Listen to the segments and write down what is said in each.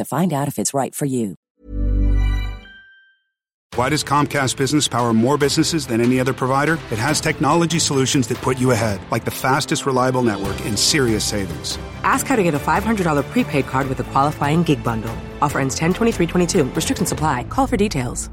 to find out if it's right for you. Why does Comcast Business power more businesses than any other provider? It has technology solutions that put you ahead, like the fastest reliable network and serious savings. Ask how to get a $500 prepaid card with a qualifying gig bundle. Offer ends 10/23/22. Restrictions apply. Call for details.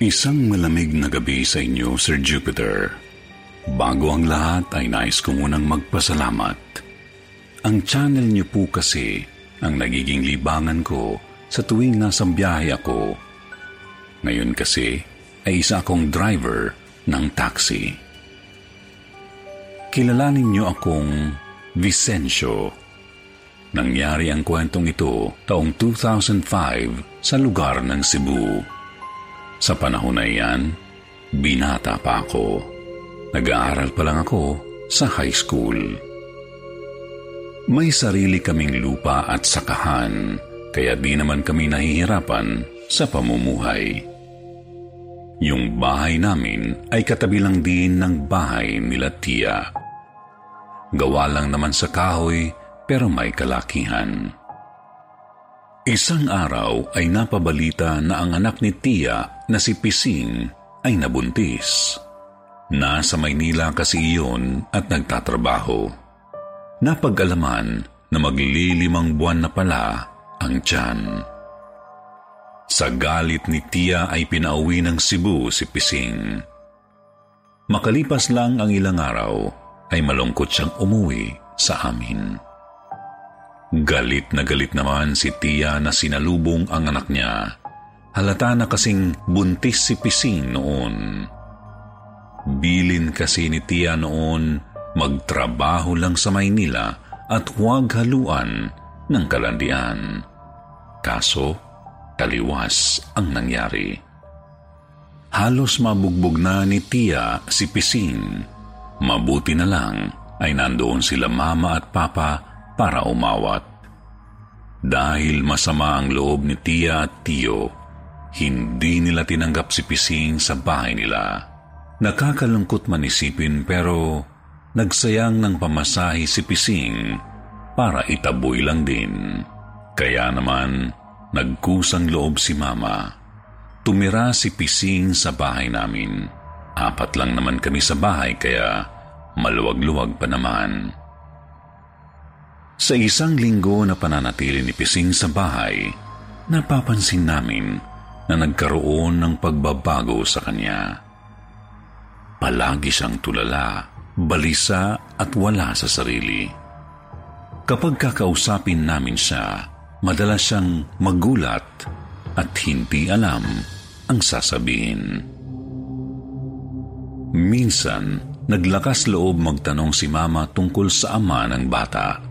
Isang malamig na gabi sa inyo, Sir Jupiter. Bago ang lahat ay nais ko munang magpasalamat. Ang channel niyo po kasi ang nagiging libangan ko sa tuwing nasa biyahe ako. Ngayon kasi ay isa akong driver ng taxi. Kilalanin niyo akong Vicencio. Nangyari ang kwentong ito taong 2005 sa lugar ng Cebu. Sa panahon na iyan, binata pa ako. Nag-aaral pa lang ako sa high school. May sarili kaming lupa at sakahan, kaya di naman kami nahihirapan sa pamumuhay. Yung bahay namin ay katabi lang din ng bahay nila Tia. Gawa lang naman sa kahoy pero may kalakihan. Isang araw ay napabalita na ang anak ni Tia na si Pising ay nabuntis. Nasa Maynila kasi iyon at nagtatrabaho. Napag-alaman na maglilimang buwan na pala ang tiyan. Sa galit ni Tia ay pinauwi ng Cebu si Pising. Makalipas lang ang ilang araw ay malungkot siyang umuwi sa amin. Galit na galit naman si Tia na sinalubong ang anak niya. Halata na kasing buntis si Pising noon. Bilin kasi ni Tia noon magtrabaho lang sa Maynila at huwag haluan ng kalandian. Kaso, taliwas ang nangyari. Halos mabugbog na ni Tia si Pising. Mabuti na lang ay nandoon sila mama at papa para umawat. Dahil masama ang loob ni Tia at Tio, hindi nila tinanggap si Pising sa bahay nila. Nakakalungkot man isipin pero nagsayang ng pamasahe si Pising para itaboy lang din. Kaya naman, nagkusang loob si Mama. Tumira si Pising sa bahay namin. Apat lang naman kami sa bahay kaya maluwag-luwag pa naman. Sa isang linggo na pananatili ni Pising sa bahay, napapansin namin na nagkaroon ng pagbabago sa kanya. Palagi siyang tulala, balisa at wala sa sarili. Kapag kakausapin namin siya, madalas siyang magulat at hindi alam ang sasabihin. Minsan, naglakas loob magtanong si Mama tungkol sa ama ng bata.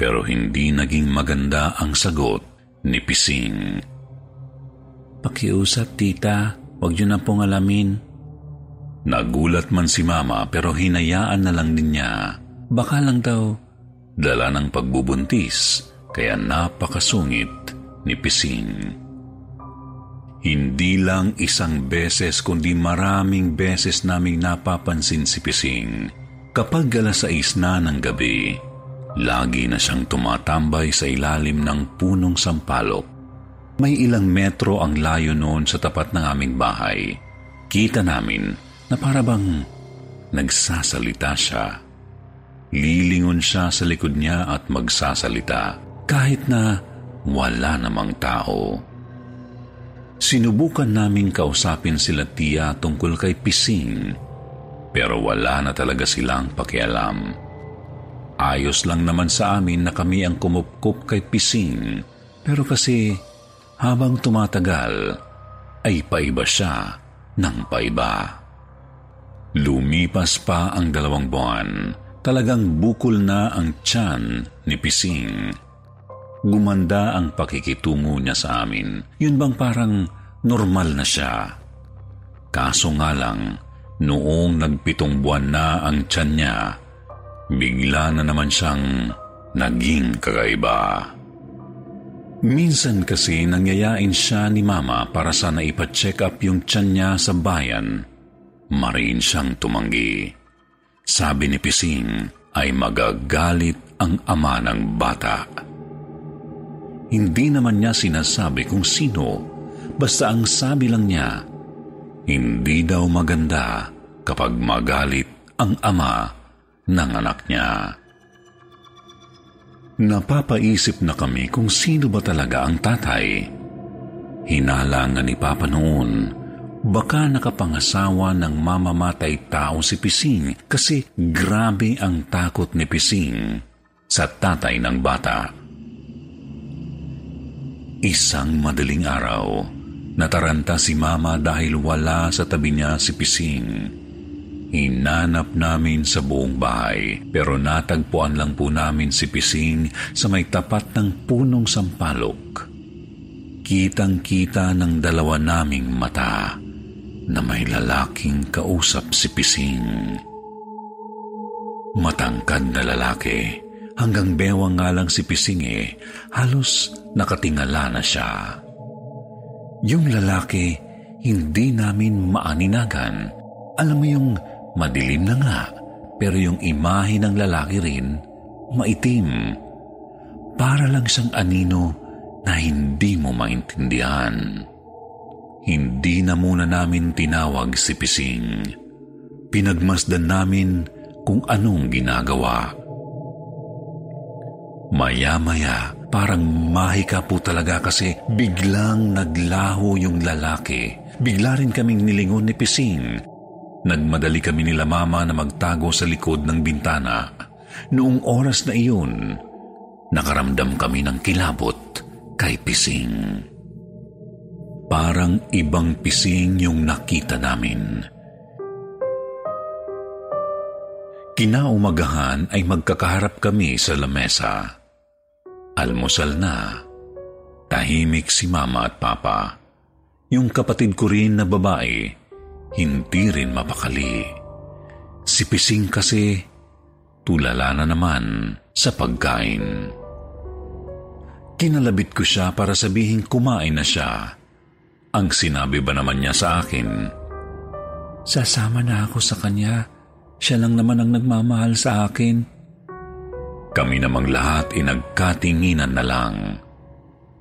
Pero hindi naging maganda ang sagot ni Pising. Pakiusap, tita. Huwag niyo na pong alamin. Nagulat man si Mama pero hinayaan na lang din niya. Baka lang daw dala ng pagbubuntis kaya napakasungit ni Pising. Hindi lang isang beses kundi maraming beses naming napapansin si Pising. Kapag alas 6 na ng gabi, lagi na siyang tumatambay sa ilalim ng punong sampalok. May ilang metro ang layo noon sa tapat ng aming bahay. Kita namin na parabang nagsasalita siya. Lilingon siya sa likod niya at magsasalita kahit na wala namang tao. Sinubukan naming kausapin sila Tia tungkol kay Pising, pero wala na talaga silang pakialam. Ayos lang naman sa amin na kami ang kumupkup kay Pising, pero kasi habang tumatagal ay paiba siya ng paiba. Lumipas pa ang 2 buwan, talagang bukol na ang tiyan ni Pising. Gumanda ang pakikitungo niya sa amin. Yun bang parang normal na siya? Kaso nga lang, noong nag-7 buwan na ang tiyan niya, bigla na naman siyang naging kakaiba. Minsan kasi nangyayain siya ni Mama para sana ipacheck up yung tiyan niya sa bayan. Marin siyang tumanggi. Sabi ni Pising ay magagalit ang ama ng bata. Hindi naman niya sinasabi kung sino, basta ang sabi lang niya, hindi daw maganda kapag magalit ang ama ng anak niya. Napapaisip na kami kung sino ba talaga ang tatay. Hinalangan ni Papa noon, baka nakapangasawa ng mamamatay tao si Pising kasi grabe ang takot ni Pising sa tatay ng bata. Isang madaling araw, nataranta si Mama dahil wala sa tabi niya si Pising. Hinanap namin sa buong bahay pero natagpuan lang po namin si Pising sa may tapat ng punong sampalok. Kitang-kita ng 2 naming mata na may lalaking kausap si Pising. Matangkad na lalaki. Hanggang bewang nga lang si Pising halos nakatingala na siya. Yung lalaki, hindi namin maaninagan. Alam mo yung madilim na nga, pero yung imahe ng lalaki rin, maitim. Para lang siyang anino na hindi mo maintindihan. Hindi na muna namin tinawag si Pising. Pinagmasdan namin kung anong ginagawa. Maya-maya, parang mahika po talaga kasi biglang naglaho yung lalaki. Bigla rin kaming nilingon ni Pising. Nagmadali kami nila Mama na magtago sa likod ng bintana. Noong oras na iyon, nakaramdam kami ng kilabot kay Pising. Parang ibang Pising yung nakita namin. Kinaumagahan ay magkakaharap kami sa lamesa. Almusal na. Tahimik si Mama at Papa. Yung kapatid ko rin na babae, hindi rin mapakali. Si Pising kasi, tulala na naman sa pagkain. Kinalabit ko siya para sabihin kumain na siya. Ang sinabi ba naman niya sa akin? Sasama na ako sa kanya. Siya lang naman ang nagmamahal sa akin. Kami namang lahat ay nagkatinginan na lang.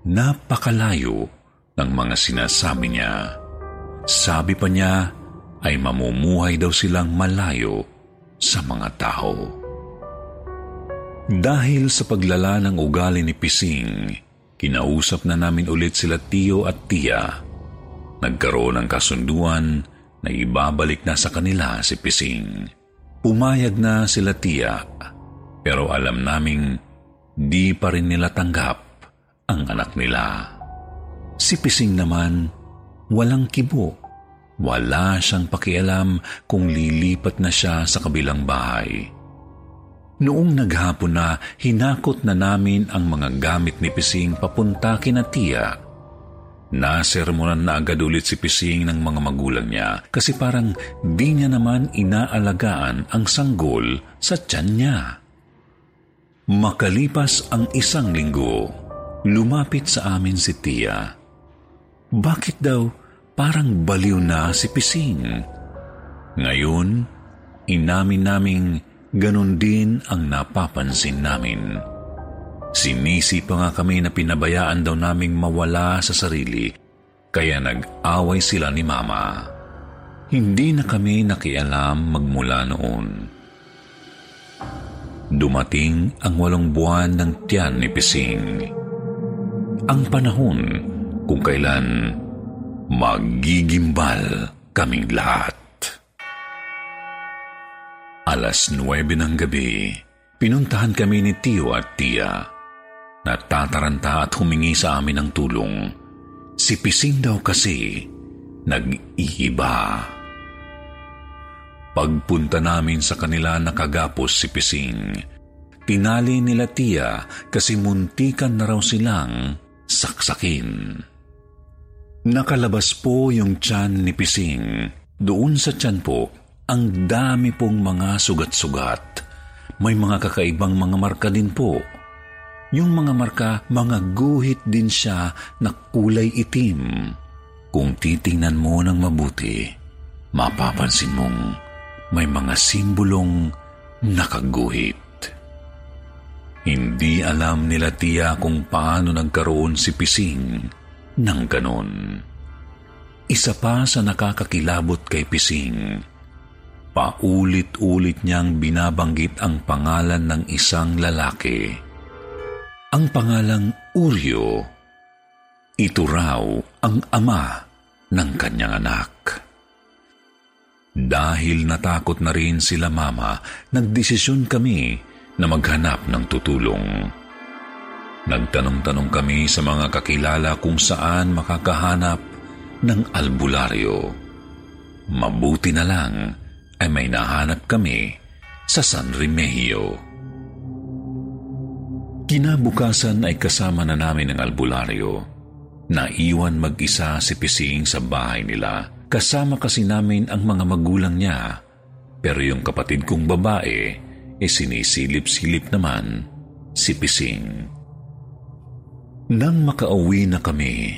Napakalayo ng mga sinasabi niya. Sabi pa niya ay mamumuhay daw silang malayo sa mga tao. Dahil sa paglala ng ugali ni Pising, kinausap na namin ulit sila Tio at Tia. Nagkaroon ng kasunduan na ibabalik na sa kanila si Pising. Pumayag na sila Tia. Pero alam naming di pa rin nila tanggap ang anak nila. Si Pising naman, walang kibo. Wala siyang pakialam kung lilipat na siya sa kabilang bahay. Noong naghapon na, hinakot na namin ang mga gamit ni Pising papunta kina Tia. Nasermonan na agad ulit si Pising ng mga magulang niya kasi parang di niya naman inaalagaan ang sanggol sa tiyan niya. Makalipas ang isang linggo, lumapit sa amin si Tia. Bakit daw parang baliw na si Pising? Ngayon, inamin naming ganun din ang napapansin namin. Sinisi pa nga kami na pinabayaan daw naming mawala sa sarili, kaya nag-away sila ni Mama. Hindi na kami nakialam magmula noon. Dumating ang 8 buwan ng tiyan ni Pising. Ang panahon kung kailan magigimbal kaming lahat. 9:00 ng gabi, pinuntahan kami ni Tio at Tia. Natataranta at humingi sa amin ng tulong. Si Pising daw kasi nag-iiba. Pagpunta namin sa kanila, nakagapos si Pising. Tinali nila Tia kasi muntikan na raw silang saksakin. Nakalabas po yung tiyan ni Pising. Doon sa tiyan po, ang dami pong mga sugat-sugat. May mga kakaibang mga marka din po. Yung mga marka, mga guhit din siya na kulay itim. Kung titingnan mo ng mabuti, mapapansin mong may mga simbolong nakaguhit. Hindi alam nila Tia kung paano nagkaroon si Pising ng ganon. Isa pa sa nakakakilabot kay Pising, paulit-ulit niyang binabanggit ang pangalan ng isang lalaki. Ang pangalang Uryu, ito raw ang ama ng kanyang anak. Dahil natakot na rin sila Mama, nagdesisyon kami na maghanap ng tutulong. Nagtanong-tanong kami sa mga kakilala kung saan makakahanap ng albularyo. Mabuti na lang ay may nahanap kami sa San Rimejo. Kinabukasan ay kasama na namin ang albularyo. Naiwan mag-isa si Pising sa bahay nila. Kasama kasi namin ang mga magulang niya, pero yung kapatid kong babae sinisilip-silip naman si Pising. Nang makauwi na kami,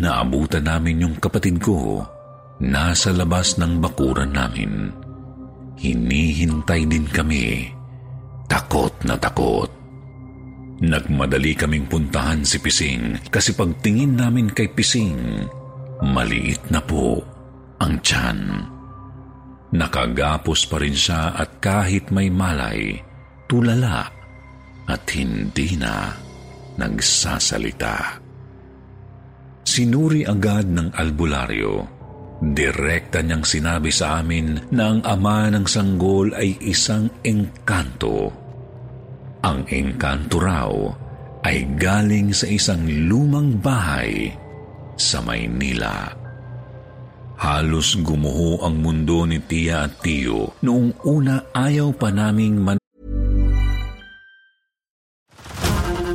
naabutan namin yung kapatid ko nasa labas ng bakuran namin. Hinihintay din kami, takot na takot. Nagmadali kaming puntahan si Pising kasi pagtingin namin kay Pising, maliit na po ang tiyan. Nakagapos pa rin siya at kahit may malay, tulala at hindi na nagsasalita. Sinuri agad ng albularyo. Direkta niyang sinabi sa amin na ang ama ng sanggol ay isang engkanto. Ang engkanto raw ay galing sa isang lumang bahay sa Maynila. Halos gumuho ang mundo ni Tia at Tio. Noong una, ayaw pa naming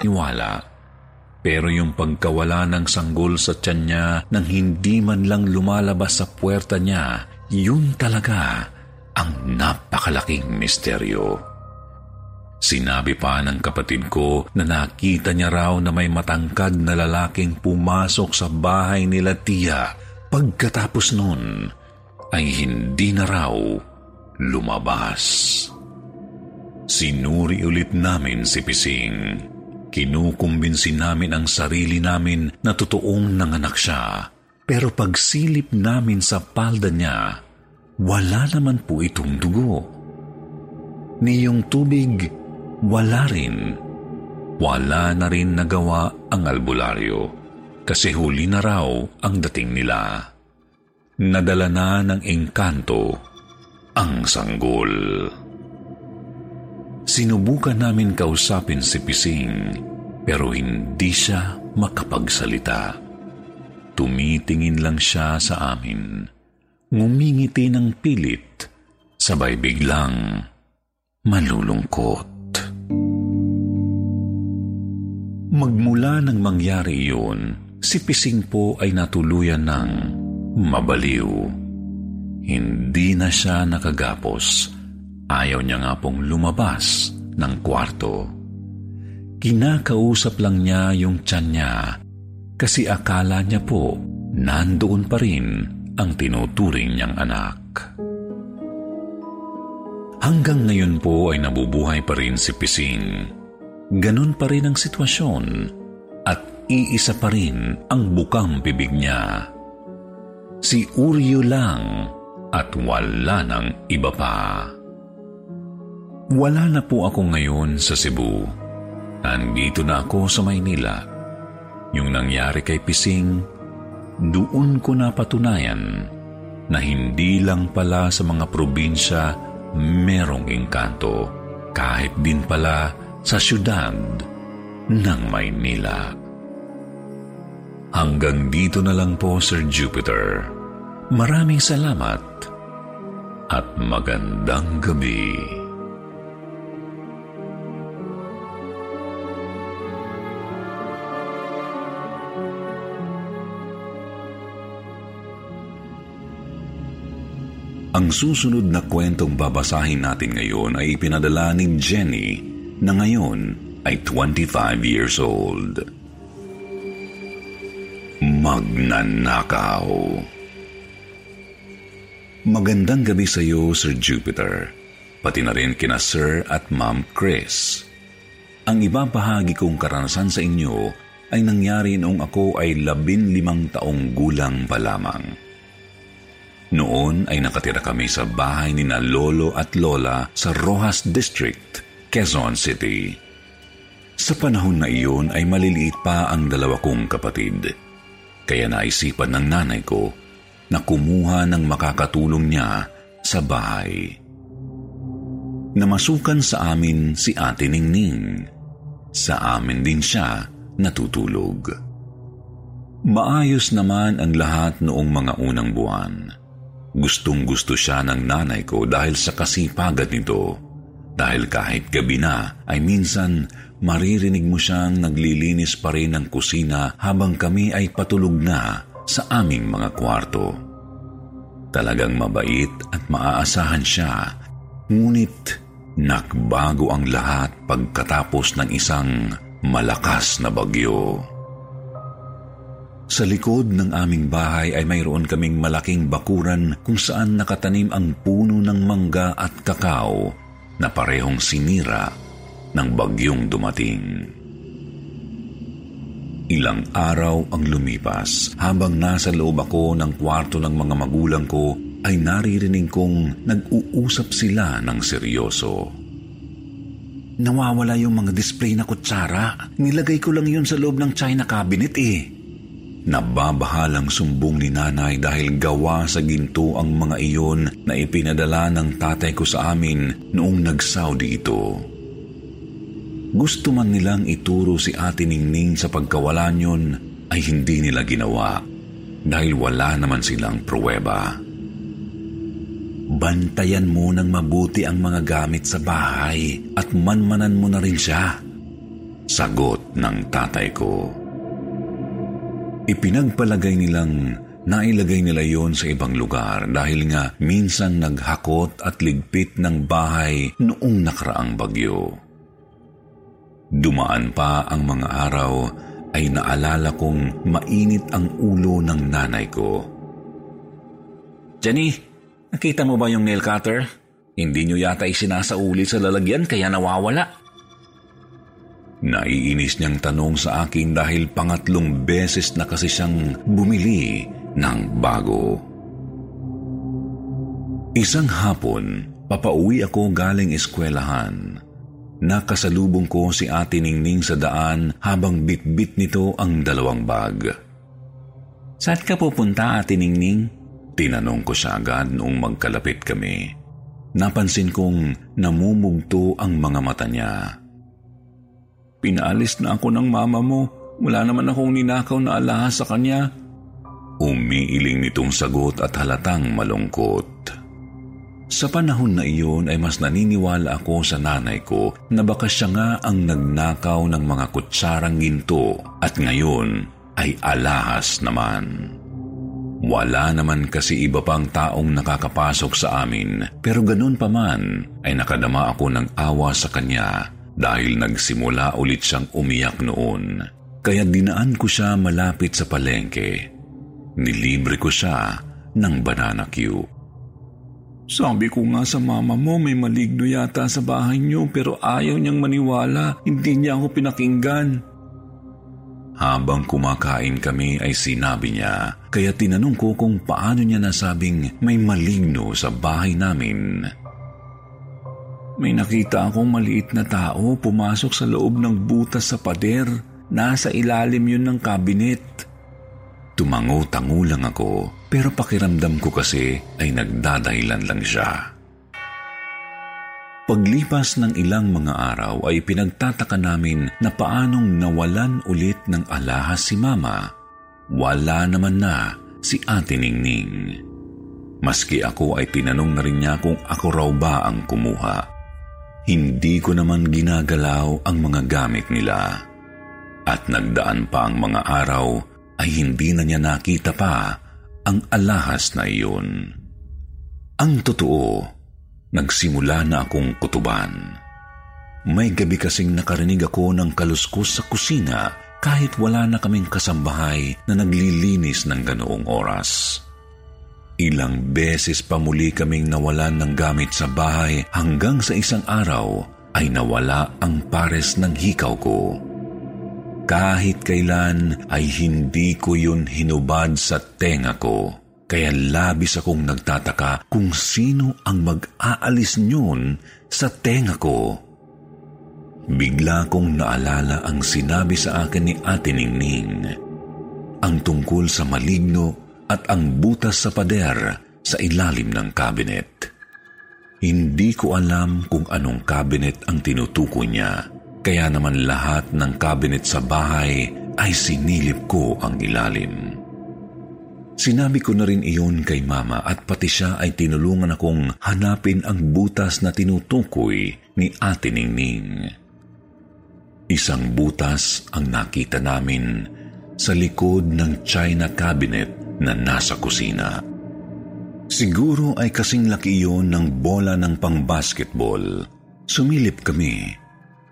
Iwala. Pero yung pagkawala ng sanggol sa tiyan niya nang hindi man lang lumalabas sa puwerta niya, yun talaga ang napakalaking misteryo. Sinabi pa ng kapatid ko na nakita niya raw na may matangkad na lalaking pumasok sa bahay nila Tia. Pagkatapos nun ay hindi na raw lumabas. Sinuri ulit namin si Pising. Kinukumbinsin namin ang sarili namin na totoong nanganak siya. Pero pagsilip namin sa palda niya, wala naman po itong dugo. Niyong tubig, wala rin. Wala na rin nagawa ang albularyo kasi huli na raw ang dating nila. Nadala na ng engkanto ang sanggol. Sinubukan namin kausapin si Pising pero hindi siya makapagsalita. Tumitingin lang siya sa amin. Ngumingiti ng pilit, sabay biglang malulungkot. Magmula nang mangyari iyon, si Pising po ay natuluyan ng mabaliw. Hindi na siya nakagapos. Ayaw niya nga pong lumabas ng kwarto. Kinakausap lang niya yung tiyan niya kasi akala niya po nandoon pa rin ang tinuturing niyang anak. Hanggang ngayon po ay nabubuhay pa rin si Pising. Ganun pa rin ang sitwasyon at iisa pa rin ang bukang bibig niya. Si Uryu lang at wala ng iba pa. Wala na po ako ngayon sa Cebu. Nandito na ako sa Maynila. Yung nangyari kay Pising, doon ko napatunayan na hindi lang pala sa mga probinsya merong engkanto, kahit din pala sa siyudad ng Maynila. Hanggang dito na lang po, Sir Jupiter. Maraming salamat at magandang gabi. Ang susunod na kwentong babasahin natin ngayon ay ipinadala ni Jenny na ngayon ay 25 years old. Magnanakaw. Magandang gabi sa iyo, Sir Jupiter, pati na rin kina Sir at Ma'am Chris. Ang ibabahagi kong karanasan sa inyo ay nangyari noong ako ay 15 taong gulang pa lamang. Noon ay nakatira kami sa bahay nina Lolo at Lola sa Rojas District, Quezon City. Sa panahon na iyon ay maliliit pa ang dalawa kong kapatid. Kaya naisipan ng nanay ko na kumuha ng makakatulong niya sa bahay. Namasukan sa amin si Ate Ningning. Sa amin din siya natutulog. Maayos naman ang lahat noong mga unang buwan. Gustong-gusto siya ng nanay ko dahil sa kasipagan nito. Dahil kahit gabi na ay minsan maririnig mo siyang naglilinis pa rin ng kusina habang kami ay patulog na sa aming mga kwarto. Talagang mabait at maaasahan siya. Ngunit nagbago ang lahat pagkatapos ng isang malakas na bagyo. Sa likod ng aming bahay ay mayroon kaming malaking bakuran kung saan nakatanim ang puno ng mangga at kakao na parehong sinira ng bagyong dumating. Ilang araw ang lumipas. Habang nasa loob ako ng kwarto ng mga magulang ko ay naririnig kong nag-uusap sila ng seryoso. Nawawala yung mga display na kutsara. Nilagay ko lang yun sa loob ng china cabinet eh. Nababahalang sumbong ni nanay dahil gawa sa ginto ang mga iyon na ipinadala ng tatay ko sa amin noong nag-Saudi ito. Gusto man nilang ituro si Ate Ningning sa pagkawala niyon ay hindi nila ginawa dahil wala naman silang pruweba. Bantayan mo ng mabuti ang mga gamit sa bahay at manmanan mo na rin siya. Sagot ng tatay ko. Ipinagpalagay nilang nailagay nila yon sa ibang lugar dahil nga minsan naghakot at ligpit ng bahay noong nakaraang bagyo. Dumaan pa ang mga araw ay naalala kong mainit ang ulo ng nanay ko. Jenny, nakita mo ba yung nail cutter? Hindi niyo yata isinasauli sa lalagyan kaya nawawala. Naiinis niyang tanong sa akin dahil pangatlong beses na kasi siyang bumili ng bago. Isang hapon, papauwi ako galing eskwelahan. Nakasalubong ko si Ate Ningning sa daan habang bitbit nito ang dalawang bag. "Saan ka pupunta, Ate Ningning?" Tinanong ko siya agad noong magkalapit kami. Napansin kong namumugto ang mga mata niya. "Pinaalis na ako ng mama mo. Wala naman akong ninakaw na alahas sa kanya." Umiiling nitong sagot at halatang malungkot. Sa panahon na iyon ay mas naniniwala ako sa nanay ko na baka siya nga ang nagnakaw ng mga kutsarang ginto at ngayon ay alahas naman. Wala naman kasi iba pang taong nakakapasok sa amin pero ganun pa man ay nakadama ako ng awa sa kanya dahil nagsimula ulit siyang umiyak noon. Kaya dinaan ko siya malapit sa palengke. Nilibre ko siya ng banana cue. "Sabi ko nga sa mama mo may maligno yata sa bahay niyo pero ayaw niyang maniwala, hindi niya ako pinakinggan." Habang kumakain kami ay sinabi niya, kaya tinanong ko kung paano niya nasabing may maligno sa bahay namin. "May nakita akong maliit na tao pumasok sa loob ng butas sa pader. Nasa ilalim yun ng kabinet." Tumango-tango lang ako pero pakiramdam ko kasi ay nagdadahilan lang siya. Paglipas ng ilang mga araw ay pinagtataka namin na paanong nawalan ulit ng alahas si Mama. Wala naman na si Ate Ningning. Maski ako ay tinanong na rin niya kung ako raw ba ang kumuha. Hindi ko naman ginagalaw ang mga gamit nila. At nagdaan pa ang mga araw ay hindi na niya nakita pa ang alahas na iyon. Ang totoo, nagsimula na akong kutuban. May gabi kasing nakarinig ako ng kaluskos sa kusina kahit wala na kaming kasambahay na naglilinis ng ganoong oras. Ilang beses pa muli kaming nawalan ng gamit sa bahay hanggang sa isang araw ay nawala ang pares ng hikaw ko. Kahit kailan ay hindi ko yun hinubad sa tenga ko. Kaya labis akong nagtataka kung sino ang mag-aalis niyon sa tenga ko. Bigla kong naalala ang sinabi sa akin ni Ate Ningning. Ang tungkol sa maligno at ang butas sa pader sa ilalim ng kabinet. Hindi ko alam kung anong kabinet ang tinutukoy niya, kaya naman lahat ng kabinet sa bahay ay sinilip ko ang ilalim. Sinabi ko na rin iyon kay Mama at pati siya ay tinulungan akong hanapin ang butas na tinutukoy ni Ate Ningning. Isang butas ang nakita namin sa likod ng china cabinet na nasa kusina. Siguro ay kasing laki iyon ng bola ng pang-basketball. Sumilip kami.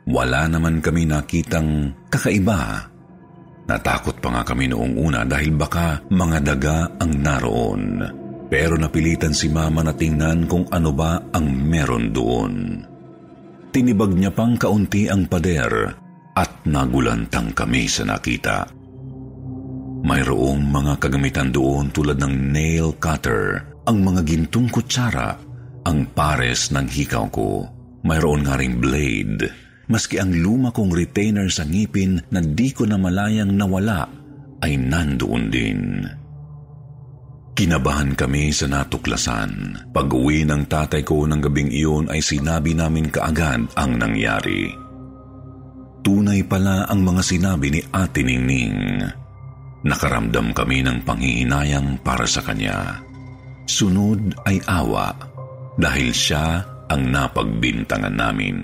Wala naman kami nakitang kakaiba. Natakot pa nga kami noong una dahil baka mga daga ang naroon. Pero napilitan si Mama na tingnan kung ano ba ang meron doon. Tinibag niya pang kaunti ang pader at nagulantang kami sa nakita. Mayroong mga kagamitan doon tulad ng nail cutter, ang mga gintong kutsara, ang pares ng hikaw ko. Mayroon nga ring blade, maski ang luma kong retainer sa ngipin na di ko na malayang nawala ay nandoon din. Kinabahan kami sa natuklasan. Pag-uwi ng tatay ko ng gabing iyon ay sinabi namin kaagad ang nangyari. Tunay pala ang mga sinabi ni Ate Ningning. Nakaramdam kami ng panghihinayang para sa kanya. Sunod ay awa dahil siya ang napagbintangan namin.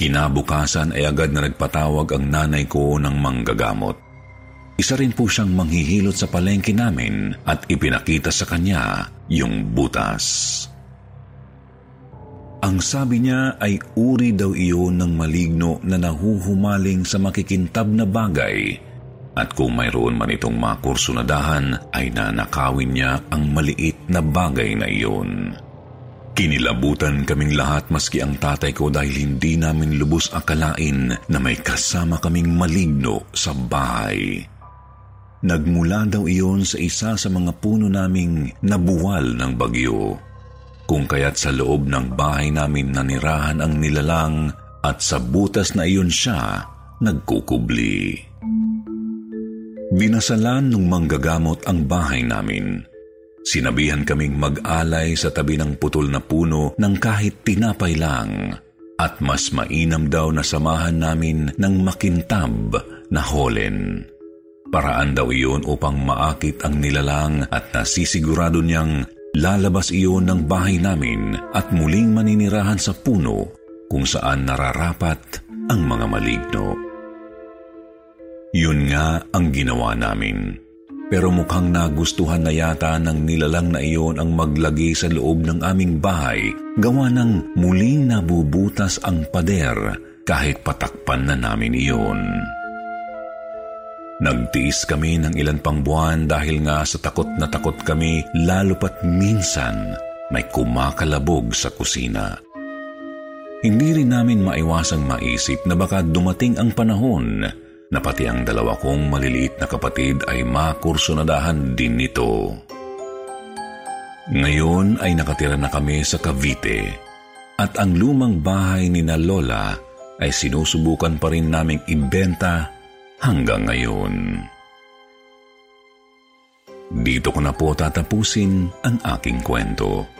Kinabukasan ay agad na nagpatawag ang nanay ko ng manggagamot. Isa rin po siyang manghihilot sa palengke namin at ipinakita sa kanya yung butas. Ang sabi niya ay uri daw iyon ng maligno na nahuhumaling sa makikintab na bagay. At kung mayroon man itong makursunadahan ay nanakawin niya ang maliit na bagay na iyon. Kinilabutan kaming lahat maski ang tatay ko dahil hindi namin lubos akalain na may kasama kaming maligno sa bahay. Nagmula daw iyon sa isa sa mga puno naming nabuwal ng bagyo. Kung kaya't sa loob ng bahay namin nanirahan ang nilalang at sa butas na iyon siya nagkukubli. Binasalan ng manggagamot ang bahay namin. Sinabihan kaming mag-alay sa tabi ng putol na puno ng kahit tinapay lang at mas mainam daw na samahan namin ng makintab na holen. Paraan daw iyon upang maakit ang nilalang at nasisigurado niyang lalabas iyon ng bahay namin at muling maninirahan sa puno kung saan nararapat ang mga maligno. Yun nga ang ginawa namin. Pero mukhang nagustuhan na yata ng nilalang na iyon ang maglagi sa loob ng aming bahay, gawa ng muling nabubutas ang pader kahit patakpan na namin iyon. Nagtiis kami ng ilan pang buwan dahil nga sa takot na takot kami, lalo pat minsan may kumakalabog sa kusina. Hindi rin namin maiwasang maisip na baka dumating ang panahon na pati ang dalawa kong maliliit na kapatid ay makursunadahan din nito. Ngayon ay nakatira na kami sa Cavite at ang lumang bahay ni na Lola ay sinusubukan pa rin naming ibenta hanggang ngayon. Dito ko na po tatapusin ang aking kwento.